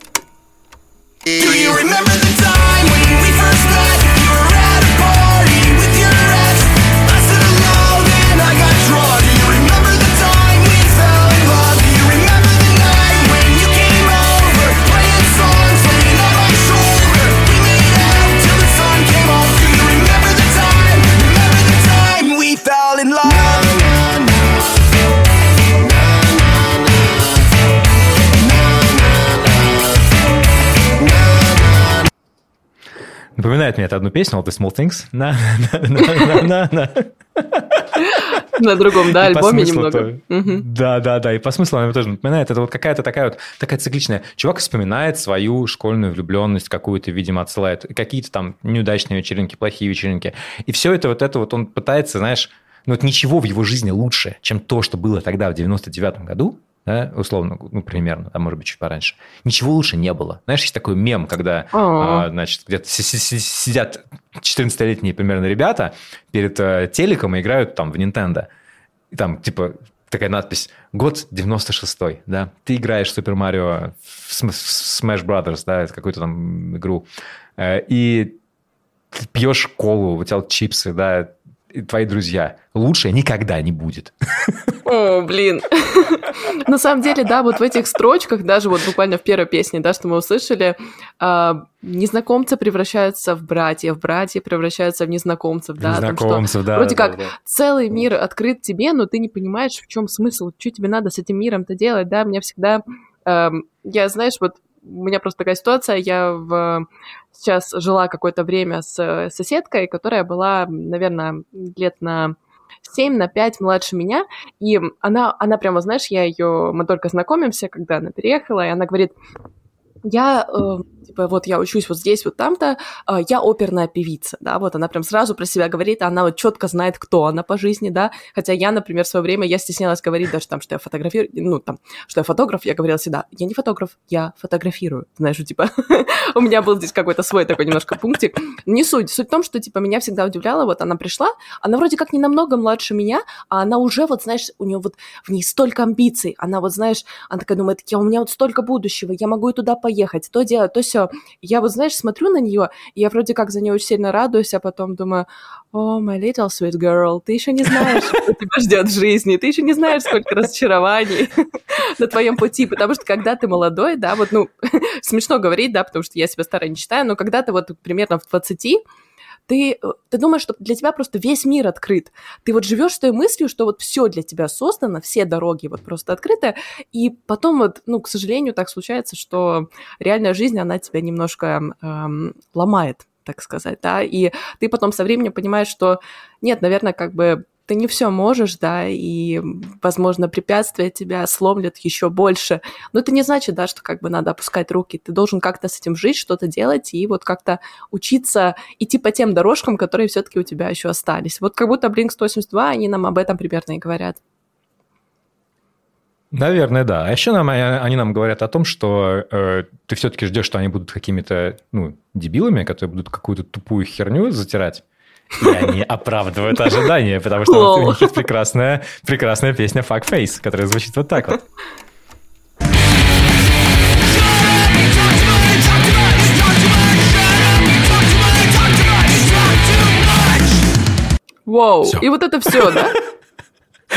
Напоминает мне это одну песню, All the small things. На, на, на, на, на. На другом, да, альбоме немного. Угу. Да, да, да. И по смыслу она тоже напоминает. Это вот какая-то такая вот такая цикличная. Чувак вспоминает свою школьную влюбленность какую-то, видимо, отсылает. Какие-то там неудачные вечеринки, плохие вечеринки. И все это вот это вот он пытается, знаешь, ну вот ничего в его жизни лучше, чем то, что было тогда в девяносто девятом году. Да, условно, ну, примерно, а может быть, чуть пораньше. Ничего лучше не было. Знаешь, есть такой мем, когда, а, значит, где-то сидят четырнадцатилетние примерно ребята перед э, телеком и играют там в Nintendo. И там, типа, такая надпись «Год девяносто шестой», да, ты играешь в Super Mario, в Smash Brothers, да, какую-то там игру, э, и ты пьешь колу, у тебя чипсы, да, и твои друзья. Лучше никогда не будет. О, блин. На самом деле, да, вот в этих строчках, даже вот буквально в первой песне, да, что мы услышали, э, незнакомцы превращаются в братьев, братья превращаются в незнакомцев, да. Незнакомцев, что, да. Вроде да, как да. Целый мир открыт тебе, но ты не понимаешь, в чем смысл, что тебе надо с этим миром-то делать, да. Меня всегда, э, я, знаешь, вот у меня просто такая ситуация, я в... сейчас жила какое-то время с соседкой, которая была, наверное, лет на... семь на пять младше меня, и она, она прямо, знаешь, я ее, мы только знакомимся, когда она переехала, и она говорит, я, э, типа, вот я учусь вот здесь, вот там-то, э, я оперная певица, да, вот она прям сразу про себя говорит, она вот четко знает, кто она по жизни, да, хотя я, например, в свое время, я стеснялась говорить даже там, что я фотографирую, ну, там, что я фотограф, я говорила всегда, я не фотограф, я фотографирую, знаешь, типа, у меня был здесь какой-то свой такой немножко пунктик, не суть, суть в том, что, типа, меня всегда удивляло, вот она пришла, она вроде как не намного младше меня, а она уже, вот, знаешь, у нее вот, в ней столько амбиций, она вот, знаешь, она такая думает, я, у меня вот столько будущего, я могу и туда поехать, ехать, то делать, то все. Я вот, знаешь, смотрю на нее, и я вроде как за нее очень сильно радуюсь, а потом думаю, о, oh, my little sweet girl, ты еще не знаешь, что тебя ждет в жизни, ты еще не знаешь, сколько разочарований на твоем пути, потому что когда ты молодой, да, вот, ну, смешно говорить, да, потому что я себя старой не считаю, но когда ты вот примерно в двадцати, Ты, ты думаешь, что для тебя просто весь мир открыт. Ты вот живешь той мыслью, что вот все для тебя создано, все дороги вот просто открыты, и потом вот, ну, к сожалению, так случается, что реальная жизнь, она тебя немножко эм, ломает, так сказать, да, и ты потом со временем понимаешь, что нет, наверное, как бы ты не все можешь, да, и, возможно, препятствия тебя сломлят еще больше. Но это не значит, да, что как бы надо опускать руки. Ты должен как-то с этим жить, что-то делать и вот как-то учиться идти по тем дорожкам, которые все-таки у тебя еще остались. Вот как будто Blink сто восемьдесят два, они нам об этом примерно и говорят. Наверное, да. А еще нам, они нам говорят о том, что э, ты все-таки ждешь, что они будут какими-то, ну, дебилами, которые будут какую-то тупую херню затирать. И они оправдывают ожидания, потому что у них есть прекрасная, прекрасная песня «Fuck Face», которая звучит вот так вот. Вау, wow. И вот это все, да?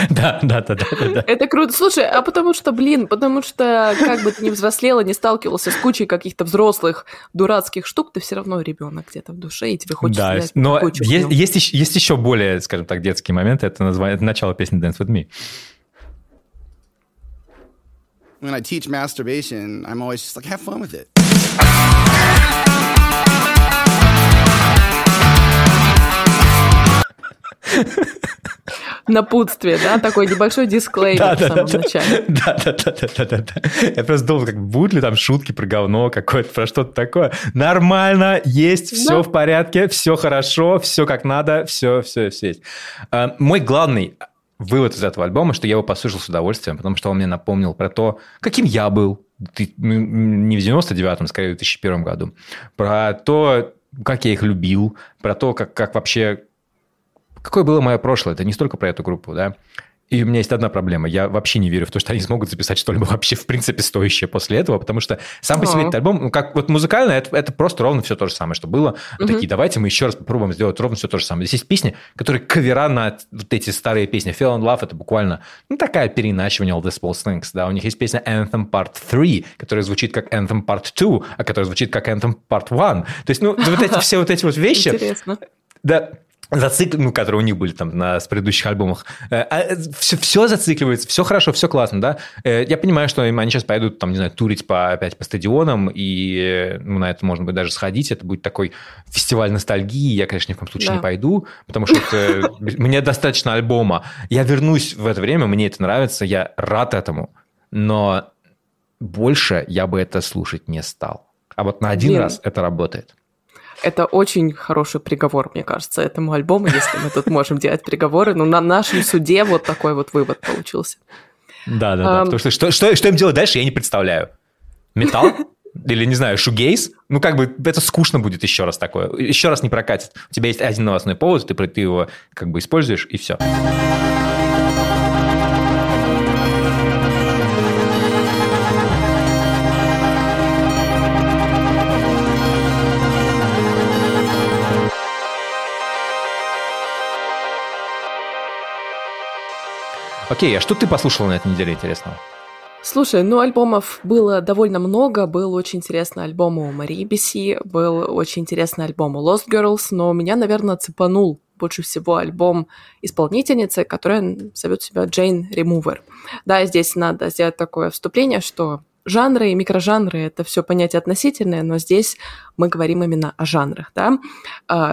Да, да, да, да, да. Это круто. Слушай, а потому что, блин, потому что как бы ты ни взрослела, не сталкивался с кучей каких-то взрослых дурацких штук, ты все равно ребенок где-то в душе, и тебе хочется... Да, знать, но есть, есть, еще, есть еще более, скажем так, детские моменты. Это, название, это начало песни «Dance with me». When I teach masturbation, I'm always just like, have fun with it. Напутствие, да? Такой небольшой дисклеймер в самом начале. Да-да-да. Я просто думал, как будут ли там шутки про говно какое-то, про что-то такое. Нормально, есть, все в порядке, все хорошо, все как надо, все, все, все есть. Мой главный вывод из этого альбома, что я его послушал с удовольствием, потому что он мне напомнил про то, каким я был. Не в девяносто девятом, скорее, в две тысячи первом году. Про то, как я их любил, про то, как, как вообще... Какое было мое прошлое? Это не столько про эту группу, да? И у меня есть одна проблема. Я вообще не верю в то, что они смогут записать что-либо вообще, в принципе, стоящее после этого, потому что сам по себе этот альбом, ну, как вот музыкально, это, это просто ровно все то же самое, что было. Мы такие, давайте мы еще раз попробуем сделать ровно все то же самое. Здесь есть песни, которые кавера на вот эти старые песни. Fell in Love – это буквально, ну, такая переиначивание All the small things, да? У них есть песня Anthem Part три, которая звучит как Anthem Part два, а которая звучит как Anthem Part один. То есть, ну, вот эти, все вот эти вот вещи... Интересно. Да. Зацикл... Ну, которые у них были там на... с предыдущих альбомах. А, все, все зацикливается, все хорошо, все классно, да. Я понимаю, что они сейчас пойдут, там, не знаю, турить по, опять по стадионам, и ну, на это можно будет даже сходить. Это будет такой фестиваль ностальгии. Я, конечно, ни в коем случае да. не пойду, потому что мне достаточно альбома. Я вернусь в это время, мне это нравится, я рад этому. Но больше я бы это слушать не стал. А вот на один раз это работает. Это очень хороший приговор, мне кажется, этому альбому, если мы тут можем делать приговоры. Но на нашем суде вот такой вот вывод получился. Да-да-да, потому что что, что что им делать дальше, я не представляю. Металл? Или, не знаю, шугейз? Ну, как бы это скучно будет еще раз такое. Еще раз не прокатит. У тебя есть один новостной повод, ты, ты его как бы используешь, и все. Окей, а что ты послушала на этой неделе интересного? Слушай, ну, альбомов было довольно много. Был очень интересный альбом у Марии Биси, был очень интересный альбом у Lost Girls, но меня, наверное, цепанул больше всего альбом исполнительницы, которая зовет себя Jane Remover. Да, здесь надо сделать такое вступление, что жанры и микрожанры – это все понятие относительное, но здесь мы говорим именно о жанрах, да.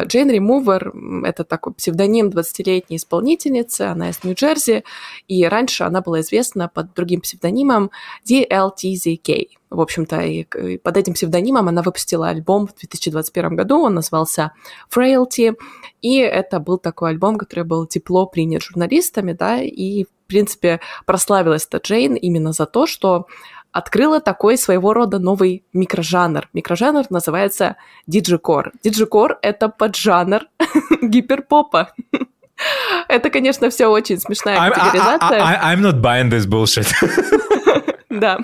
Джейн Ремувер – это такой псевдоним двадцатилетней исполнительницы, она из Нью-Джерси, и раньше она была известна под другим псевдонимом ди эл ти зет кей. В общем-то, и под этим псевдонимом она выпустила альбом в две тысячи двадцать первом году, он назывался «Frailty», и это был такой альбом, который был тепло принят журналистами, да, и, в принципе, прославилась-то Джейн именно за то, что открыла такой своего рода новый микрожанр. Микрожанр называется DigiCore. DigiCore — это поджанр гиперпопа. Это, конечно, все очень смешная категоризация. I'm not buying this bullshit. Да,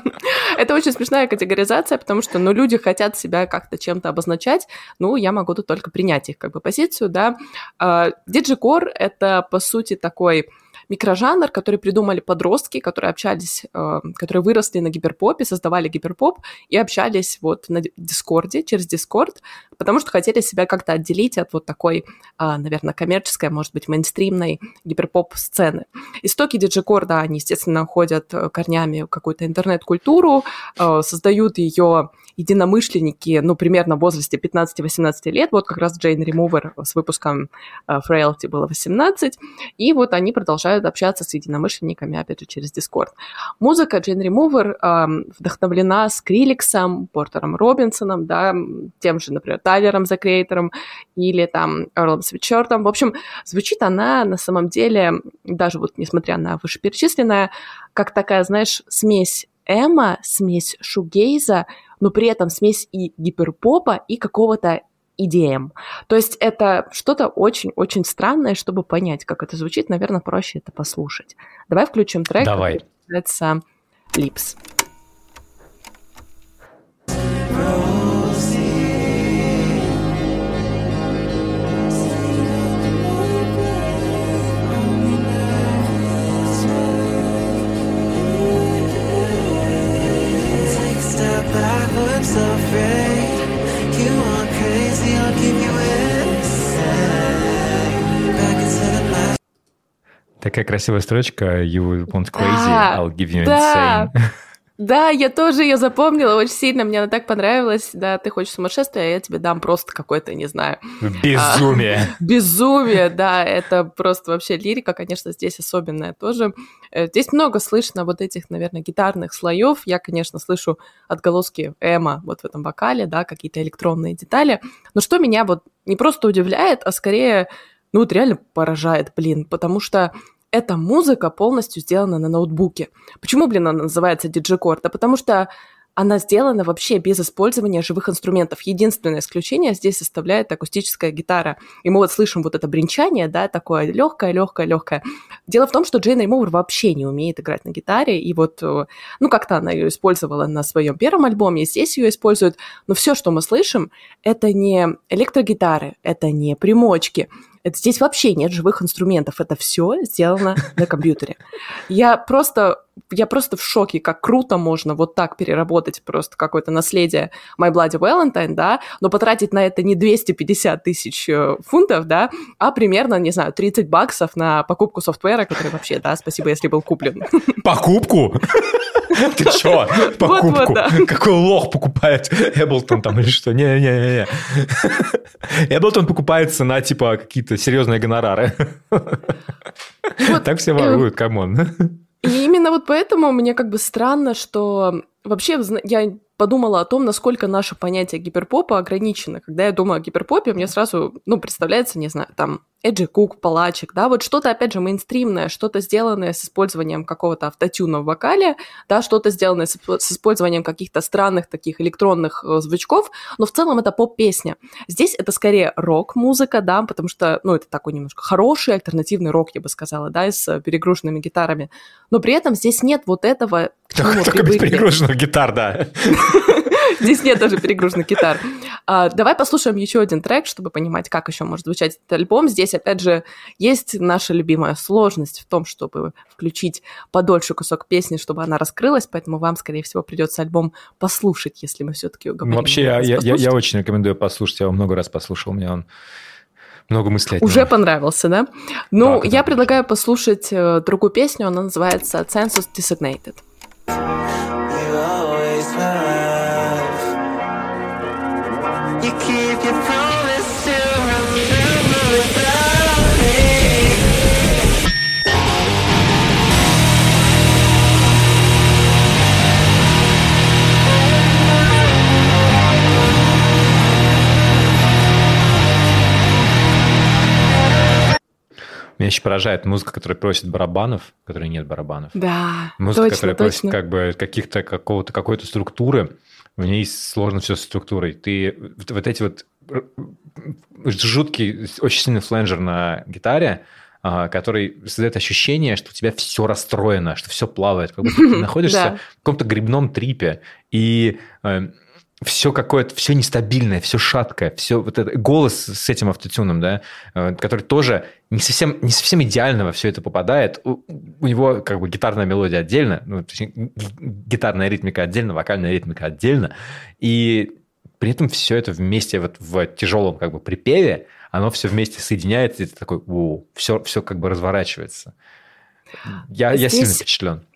это очень смешная категоризация, потому что, ну, люди хотят себя как-то чем-то обозначать, ну, я могу тут только принять их, как бы, позицию, да. DigiCore — это, по сути, такой... микрожанр, который придумали подростки, которые общались, э, которые выросли на гиперпопе, создавали гиперпоп и общались вот на Дискорде, через Дискорд, потому что хотели себя как-то отделить от вот такой, э, наверное, коммерческой, может быть, мейнстримной гиперпоп-сцены. Истоки диджикорда, они, естественно, уходят корнями в какую-то интернет-культуру, э, создают ее единомышленники, ну, примерно в возрасте пятнадцати-восемнадцати лет, вот как раз Jane Remover с выпуском э, Frailty было восемнадцать, и вот они продолжают общаться с единомышленниками, опять же, через Discord. Музыка Jane Remover э, вдохновлена Скрилексом, Портером Робинсоном, да, тем же, например, Тайлером The Creator'ом или там Эрлом Свитчёртом. В общем, звучит она на самом деле, даже вот несмотря на вышеперечисленное, как такая, знаешь, смесь эмо, смесь шугейза, но при этом смесь и гиперпопа, и какого-то и ди эм. То есть это что-то очень-очень странное, чтобы понять, как это звучит. Наверное, проще это послушать. Давай включим трек. Давай. Это «Lips». такая красивая строчка «You want crazy, I'll give you insane». Да, я тоже ее запомнила очень сильно, мне она так понравилась. Да, ты хочешь сумасшествия, а я тебе дам просто какое-то, не знаю... Безумие! А, безумие, да, это просто вообще лирика, конечно, здесь особенная тоже. Здесь много слышно вот этих, наверное, гитарных слоев. Я, конечно, слышу отголоски эмо вот в этом вокале, да, какие-то электронные детали. Но что меня вот не просто удивляет, а скорее, ну вот реально поражает, блин, потому что... Эта музыка полностью сделана на ноутбуке. Почему, блин, она называется DigiCore? Да потому что она сделана вообще без использования живых инструментов. Единственное исключение здесь составляет акустическая гитара. И мы вот слышим вот это бренчание, да, такое легкое, легкое, легкое. Дело в том, что Джейн Ремовер вообще не умеет играть на гитаре. И вот, ну, как-то она ее использовала на своем первом альбоме, и здесь ее используют. Но все, что мы слышим, это не электрогитары, это не примочки. Это здесь вообще нет живых инструментов. Это все сделано на компьютере. Я просто, я просто в шоке, как круто можно вот так переработать просто какое-то наследие My Bloody Valentine, да, но потратить на это не двести пятьдесят тысяч фунтов, да, а примерно, не знаю, тридцать баксов на покупку софтвера, который вообще, да, спасибо, если был куплен. Покупку? Ты чё? Покупку? Какой лох покупает Эблтон там или что? Не-не-не. Эблтон покупается на, типа, какие-то серьезные гонорары. Так все воруют, камон. И именно вот поэтому мне как бы странно, что... Вообще, я подумала о том, насколько наше понятие гиперпопа ограничено. Когда я думаю о гиперпопе, мне сразу, ну, представляется, не знаю, там, Эджи Кук, Палачик, да, вот что-то, опять же, мейнстримное, что-то сделанное с использованием какого-то автотюна в вокале, да, что-то сделанное с, с использованием каких-то странных таких электронных э, звучков, но в целом это поп-песня. Здесь это скорее рок-музыка, да, потому что, ну, это такой немножко хороший альтернативный рок, я бы сказала, да, с перегруженными гитарами, но при этом здесь нет вот этого... Только, только без перегруженных гитар, да. Здесь нет даже перегруженных гитар. А, давай послушаем еще один трек, чтобы понимать, как еще может звучать этот альбом. Здесь, опять же, есть наша любимая сложность в том, чтобы включить подольше кусок песни, чтобы она раскрылась, поэтому вам, скорее всего, придется альбом послушать, если мы все-таки уговорим. Вообще, я, я, я очень рекомендую послушать, я его много раз послушал, мне он... Много мыслей. Уже понравился, да? Ну, да, я предлагаю послушать э, другую песню, она называется «Census Designated». Меня еще поражает музыка, которая просит барабанов, в которой нет барабанов. Да, музыка, точно, которая точно. Просит как бы каких-то, какого-то, какой-то структуры. В ней сложно все с структурой. Ты вот, вот эти вот жуткий, очень сильный фленджер на гитаре, который создает ощущение, что у тебя все расстроено, что все плавает. Как будто ты находишься в каком-то грибном трипе. И... Все какое-то, все нестабильное, все шаткое, все вот это, голос с этим автотюном, да, который тоже не совсем, не совсем идеально во все это попадает. У, у него как бы гитарная мелодия отдельно, ну, точнее, гитарная ритмика отдельно, вокальная ритмика отдельно, и при этом все это вместе вот в тяжелом как бы припеве, оно все вместе соединяется, и ты такой, у, все, все как бы разворачивается. Я, Здесь... я сильно впечатлен.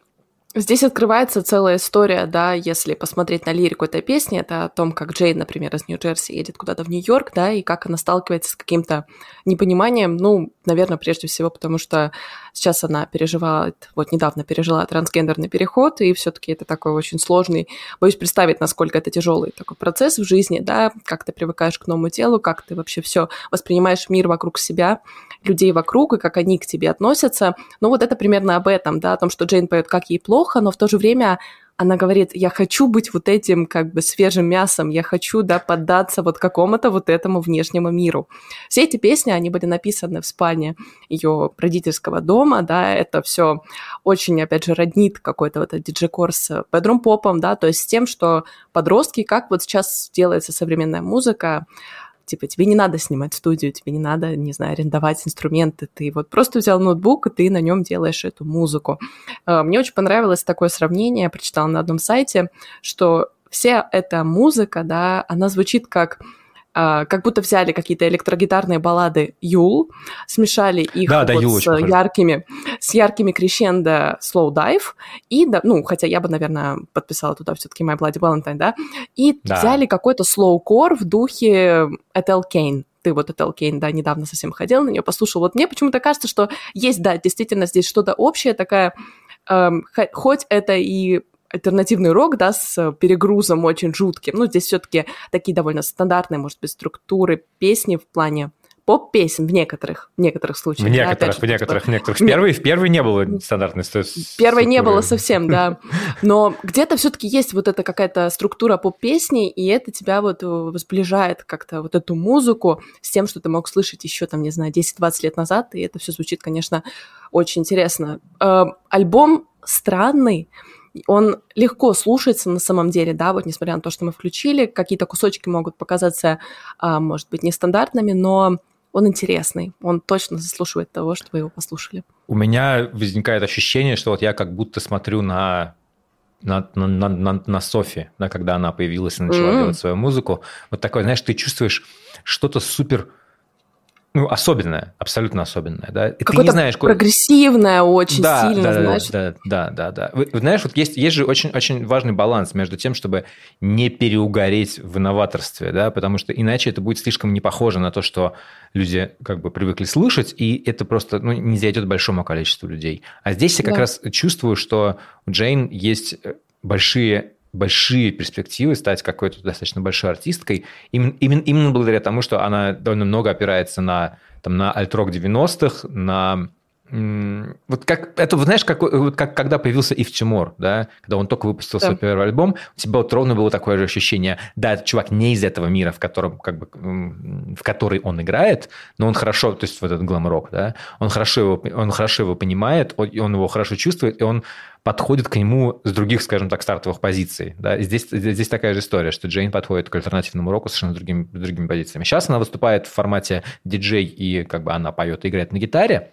Здесь открывается целая история, да, если посмотреть на лирику этой песни, это о том, как Джейн, например, из Нью-Джерси едет куда-то в Нью-Йорк, да, и как она сталкивается с каким-то непониманием, ну, наверное, прежде всего, потому что сейчас она переживала, вот недавно пережила трансгендерный переход, и все-таки это такой очень сложный, боюсь представить, насколько это тяжелый такой процесс в жизни, да, как ты привыкаешь к новому телу, как ты вообще все воспринимаешь мир вокруг себя, людей вокруг, и как они к тебе относятся. Ну, вот это примерно об этом, да, о том, что Джейн поет, как ей плохо, но в то же время она говорит, я хочу быть вот этим как бы свежим мясом, я хочу, да, поддаться вот какому-то вот этому внешнему миру. Все эти песни, они были написаны в спальне ее родительского дома, да, это все очень, опять же, роднит какой-то вот этот диджикор с бедрум-попом, да, то есть с тем, что подростки, как вот сейчас делается современная музыка, типа, тебе не надо снимать студию, тебе не надо, не знаю, арендовать инструменты, ты вот просто взял ноутбук, и ты на нем делаешь эту музыку. Мне очень понравилось такое сравнение, я прочитала на одном сайте, что вся эта музыка, да, она звучит как... как будто взяли какие-то электрогитарные баллады Yule, смешали их да, вот да, с яркими, с яркими крещендо Slow Dive, и, ну, хотя я бы, наверное, подписала туда все-таки My Bloody Valentine, да, и да. взяли какой-то слоукор в духе Этель Кейн. Ты вот Этель Кейн, да, недавно совсем ходил на нее, послушал. Вот мне почему-то кажется, что есть, да, действительно здесь что-то общее, такая, эм, хоть это и альтернативный рок, да, с перегрузом очень жутким. Ну, здесь все-таки такие довольно стандартные, может быть, структуры песни в плане поп-песен в некоторых, в некоторых случаях. В некоторых, да, в некоторых, в некоторых. В первой, в первой не было стандартной структуры. Первой не было совсем, да. Но где-то все-таки есть вот эта какая-то структура поп-песни, и это тебя вот сближает как-то вот эту музыку с тем, что ты мог слышать еще, там, не знаю, десять-двадцать лет назад, и это все звучит, конечно, очень интересно. Альбом странный, он легко слушается на самом деле, да, вот несмотря на то, что мы включили, какие-то кусочки могут показаться, может быть, нестандартными, но он интересный, он точно заслуживает того, что вы его послушали. У меня возникает ощущение, что вот я как будто смотрю на, на, на, на, на Софи, да, когда она появилась и начала mm-hmm. делать свою музыку. Вот такое, знаешь, ты чувствуешь что-то супер... Ну, особенное, абсолютно особенное, да. И ты не знаешь, прогрессивное, куда... очень да, сильно, да, знаешь. Да, да, да, да. Вы, вы, знаешь, вот есть, есть же очень-очень важный баланс между тем, чтобы не переугореть в новаторстве, да, потому что иначе это будет слишком не похоже на то, что люди как бы привыкли слышать, и это просто, ну, не зайдет большому количеству людей. А здесь я как да. раз чувствую, что у Джейн есть большие... большие перспективы стать какой-то достаточно большой артисткой, именно, именно, именно благодаря тому, что она довольно много опирается на, там, на альт-рок девяностых, на... М- вот как... Это, знаешь, как, вот как, когда появился If Tomorrow, да, когда он только выпустил да. свой первый альбом, у тебя вот ровно было такое же ощущение, да, этот чувак не из этого мира, в котором, как бы, в который он играет, но он хорошо, то есть вот этот глэм-рок, да, он хорошо его, он хорошо его понимает, он, он его хорошо чувствует, и он подходит к нему с других, скажем так, стартовых позиций. Да? Здесь, здесь такая же история, что Джейн подходит к альтернативному року совершенно с другими, другими позициями. Сейчас она выступает в формате диджей, и как бы она поет и играет на гитаре.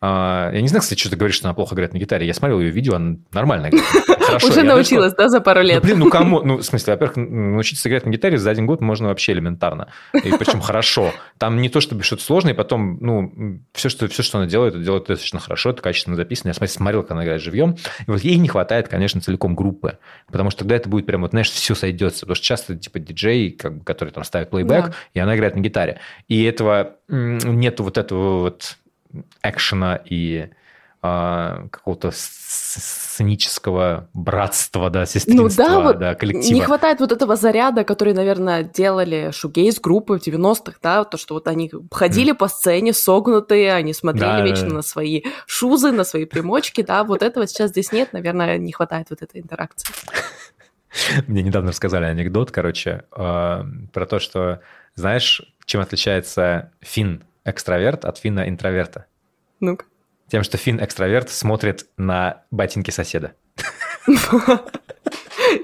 Я не знаю, кстати, что ты говоришь, что она плохо играет на гитаре. Я смотрел ее видео, она нормально играет. Уже научилась, да, за пару лет? Блин, ну кому? Ну, в смысле, во-первых, научиться играть на гитаре за один год можно вообще элементарно. Причем хорошо. Там не то, чтобы что-то сложное, и потом, ну, все, что она делает, это делает достаточно хорошо, это качественно записано. Я смотрел, как она играет живьем. И вот ей не хватает, конечно, целиком группы. Потому что тогда это будет прям, вот, знаешь, все сойдется. Потому что часто, типа, диджей, который там ставит плейбэк, и она играет на гитаре. И этого нету вот этого вот... экшена и э, какого-то сценического братства, да, сестринства, ну, да, да, вот коллектива. Не хватает вот этого заряда, который, наверное, делали шугейз-группы в девяностых, да, то, что вот они ходили mm. по сцене согнутые, они смотрели да, вечно да. на свои шузы, на свои примочки, да, вот этого сейчас здесь нет, наверное, не хватает вот этой интеракции. Мне недавно рассказали анекдот, короче, про то, что, знаешь, чем отличается финн экстраверт от финна-интроверта. Ну-ка. Тем, что финн-экстраверт смотрит на ботинки соседа.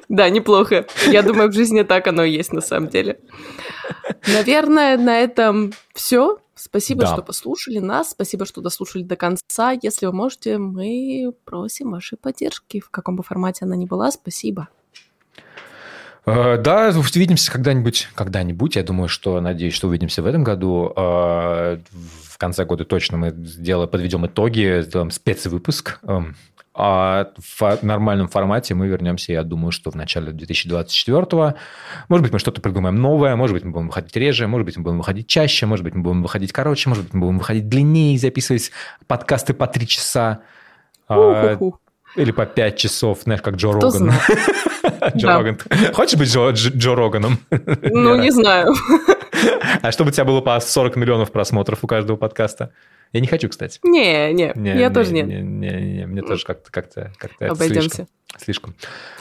Да, неплохо. Я думаю, в жизни так оно и есть на самом деле. Наверное, на этом все. Спасибо, что послушали нас. Спасибо, что дослушали до конца. Если вы можете, мы просим вашей поддержки. В каком бы формате она ни была, спасибо. Да, увидимся когда-нибудь, когда-нибудь. Я думаю, что, надеюсь, что увидимся в этом году. В конце года точно мы сделаем, подведем итоги, сделаем спецвыпуск. А в нормальном формате мы вернемся, я думаю, что в начале две тысячи двадцать четвёртого. Может быть, мы что-то придумаем новое, может быть, мы будем выходить реже, может быть, мы будем выходить чаще, может быть, мы будем выходить короче, может быть, мы будем выходить длиннее и записывать подкасты по три часа. У-ху-ху. Или по пять часов, знаешь, как Джо Кто Роган. Джо да. Роган. Хочешь быть Джо, Джо, Джо Роганом? Ну, не знаю. А чтобы у тебя было по сорок миллионов просмотров у каждого подкаста? Я не хочу, кстати. Не, не, не я не, тоже не, не. Не, не, не, мне тоже как-то, как-то, как-то это слишком. Слишком.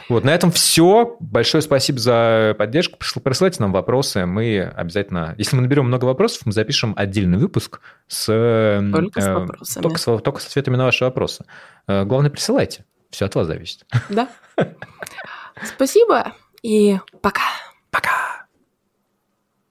Вот, на этом все. Большое спасибо за поддержку. Присылайте нам вопросы. Мы обязательно, если мы наберем много вопросов, мы запишем отдельный выпуск с... Только э, с вопросами. Только с, только с ответами на ваши вопросы. Э, главное, присылайте. Все от вас зависит. Да. Спасибо и пока. Пока.